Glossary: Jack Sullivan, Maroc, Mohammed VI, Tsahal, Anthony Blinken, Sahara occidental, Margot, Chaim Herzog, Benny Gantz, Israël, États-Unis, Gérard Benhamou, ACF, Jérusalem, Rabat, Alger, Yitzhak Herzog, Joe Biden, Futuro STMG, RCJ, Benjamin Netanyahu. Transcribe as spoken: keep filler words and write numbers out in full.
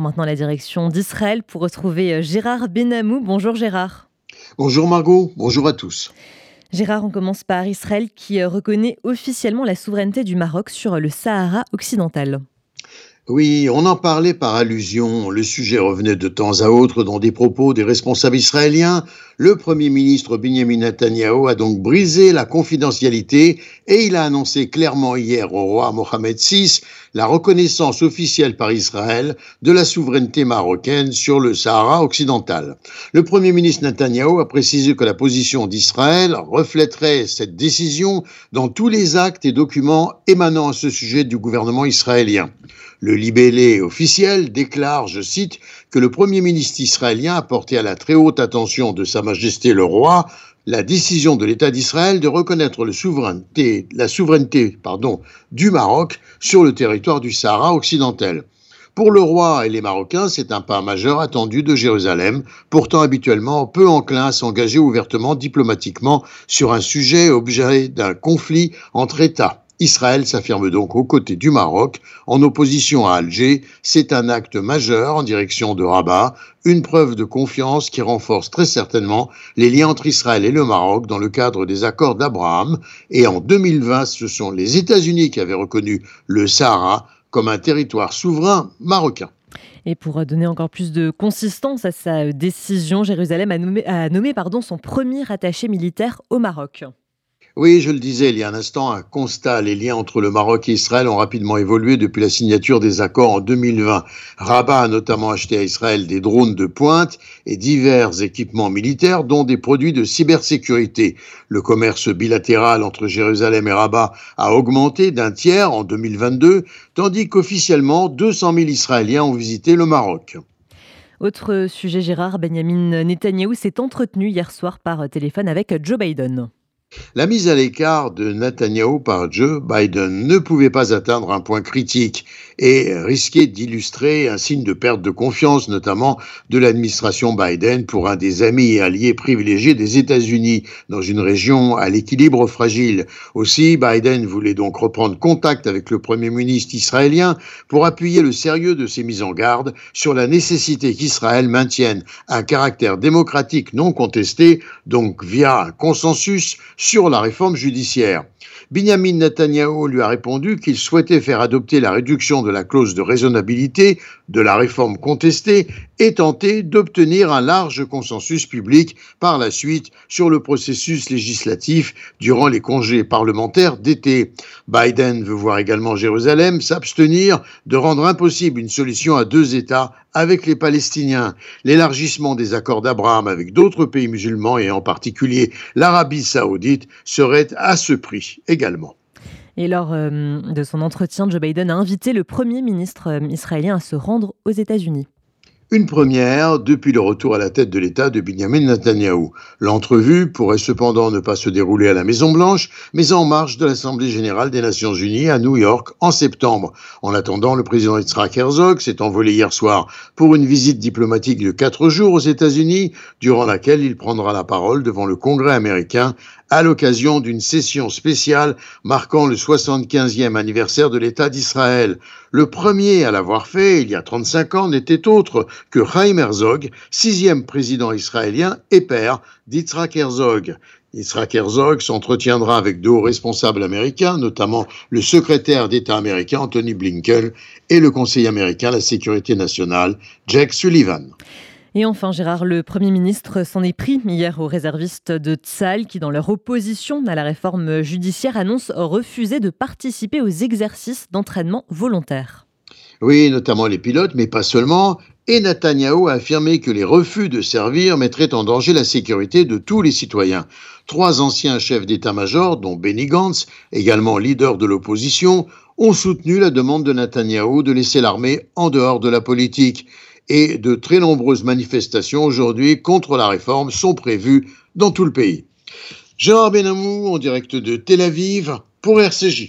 prend maintenant la direction d'Israël pour retrouver Gérard Benhamou. Bonjour Gérard. Bonjour Margot, bonjour à tous. Gérard, on commence par Israël qui reconnaît officiellement la souveraineté du Maroc sur le Sahara occidental. Oui, on en parlait par allusion. Le sujet revenait de temps à autre dans des propos des responsables israéliens. Le Premier ministre Benjamin Netanyahu a donc brisé la confidentialité et il a annoncé clairement hier au roi Mohammed six la reconnaissance officielle par Israël de la souveraineté marocaine sur le Sahara occidental. Le Premier ministre Netanyahu a précisé que la position d'Israël reflèterait cette décision dans tous les actes et documents émanant à ce sujet du gouvernement israélien. Le libellé officiel déclare, je cite, que le Premier ministre israélien a porté à la très haute attention de Sa Majesté le Roi la décision de l'État d'Israël de reconnaître le souveraineté, la souveraineté pardon, du Maroc sur le territoire du Sahara occidental. Pour le roi et les Marocains, c'est un pas majeur attendu de Jérusalem, pourtant habituellement peu enclin à s'engager ouvertement diplomatiquement sur un sujet objet d'un conflit entre États. Israël s'affirme donc aux côtés du Maroc, en opposition à Alger. C'est un acte majeur en direction de Rabat, une preuve de confiance qui renforce très certainement les liens entre Israël et le Maroc dans le cadre des accords d'Abraham. Et en deux mille vingt, ce sont les États-Unis qui avaient reconnu le Sahara comme un territoire souverain marocain. Et pour donner encore plus de consistance à sa décision, Jérusalem a nommé, a nommé pardon, son premier attaché militaire au Maroc. Oui, je le disais il y a un instant, un constat. Les liens entre le Maroc et Israël ont rapidement évolué depuis la signature des accords en deux mille vingt. Rabat a notamment acheté à Israël des drones de pointe et divers équipements militaires, dont des produits de cybersécurité. Le commerce bilatéral entre Jérusalem et Rabat a augmenté d'un tiers en deux mille vingt-deux, tandis qu'officiellement, deux cent mille Israéliens ont visité le Maroc. Autre sujet, Gérard, Benjamin Netanyahu s'est entretenu hier soir par téléphone avec Joe Biden. La mise à l'écart de Netanyahu par Joe Biden ne pouvait pas atteindre un point critique et risquait d'illustrer un signe de perte de confiance, notamment de l'administration Biden pour un des amis et alliés privilégiés des États-Unis dans une région à l'équilibre fragile. Aussi, Biden voulait donc reprendre contact avec le Premier ministre israélien pour appuyer le sérieux de ses mises en garde sur la nécessité qu'Israël maintienne un caractère démocratique non contesté, donc via un consensus sur la réforme judiciaire. Benjamin Netanyahu lui a répondu qu'il souhaitait faire adopter la réduction de la clause de raisonnabilité de la réforme contestée et tenter d'obtenir un large consensus public par la suite sur le processus législatif durant les congés parlementaires d'été. Biden veut voir également Jérusalem s'abstenir de rendre impossible une solution à deux États avec les Palestiniens. L'élargissement des accords d'Abraham avec d'autres pays musulmans et en particulier l'Arabie saoudite serait à ce prix également. Et lors euh, de son entretien, Joe Biden a invité le Premier ministre israélien à se rendre aux États-Unis. Une première depuis le retour à la tête de l'État de Benjamin Netanyahu. L'entrevue pourrait cependant ne pas se dérouler à la Maison-Blanche, mais en marge de l'Assemblée générale des Nations unies à New York en septembre. En attendant, le président Yitzhak Herzog s'est envolé hier soir pour une visite diplomatique de quatre jours aux États-Unis, durant laquelle il prendra la parole devant le Congrès américain à l'occasion d'une session spéciale marquant le soixante-quinzième anniversaire de l'État d'Israël. Le premier à l'avoir fait, il y a trente-cinq ans, n'était autre que Chaim Herzog, sixième président israélien et père d'Yitzhak Herzog. Yitzhak Herzog s'entretiendra avec de hauts responsables américains, notamment le secrétaire d'État américain Anthony Blinken et le conseiller américain à la sécurité nationale Jack Sullivan. Et enfin, Gérard, le Premier ministre s'en est pris hier aux réservistes de Tsahal qui, dans leur opposition à la réforme judiciaire, annoncent refuser de participer aux exercices d'entraînement volontaire. Oui, notamment les pilotes, mais pas seulement. Et Netanyahu a affirmé que les refus de servir mettraient en danger la sécurité de tous les citoyens. Trois anciens chefs d'état-major, dont Benny Gantz, également leader de l'opposition, ont soutenu la demande de Netanyahu de laisser l'armée en dehors de la politique. Et de très nombreuses manifestations aujourd'hui contre la réforme sont prévues dans tout le pays. Gérard Benhamou en direct de Tel Aviv pour R C J.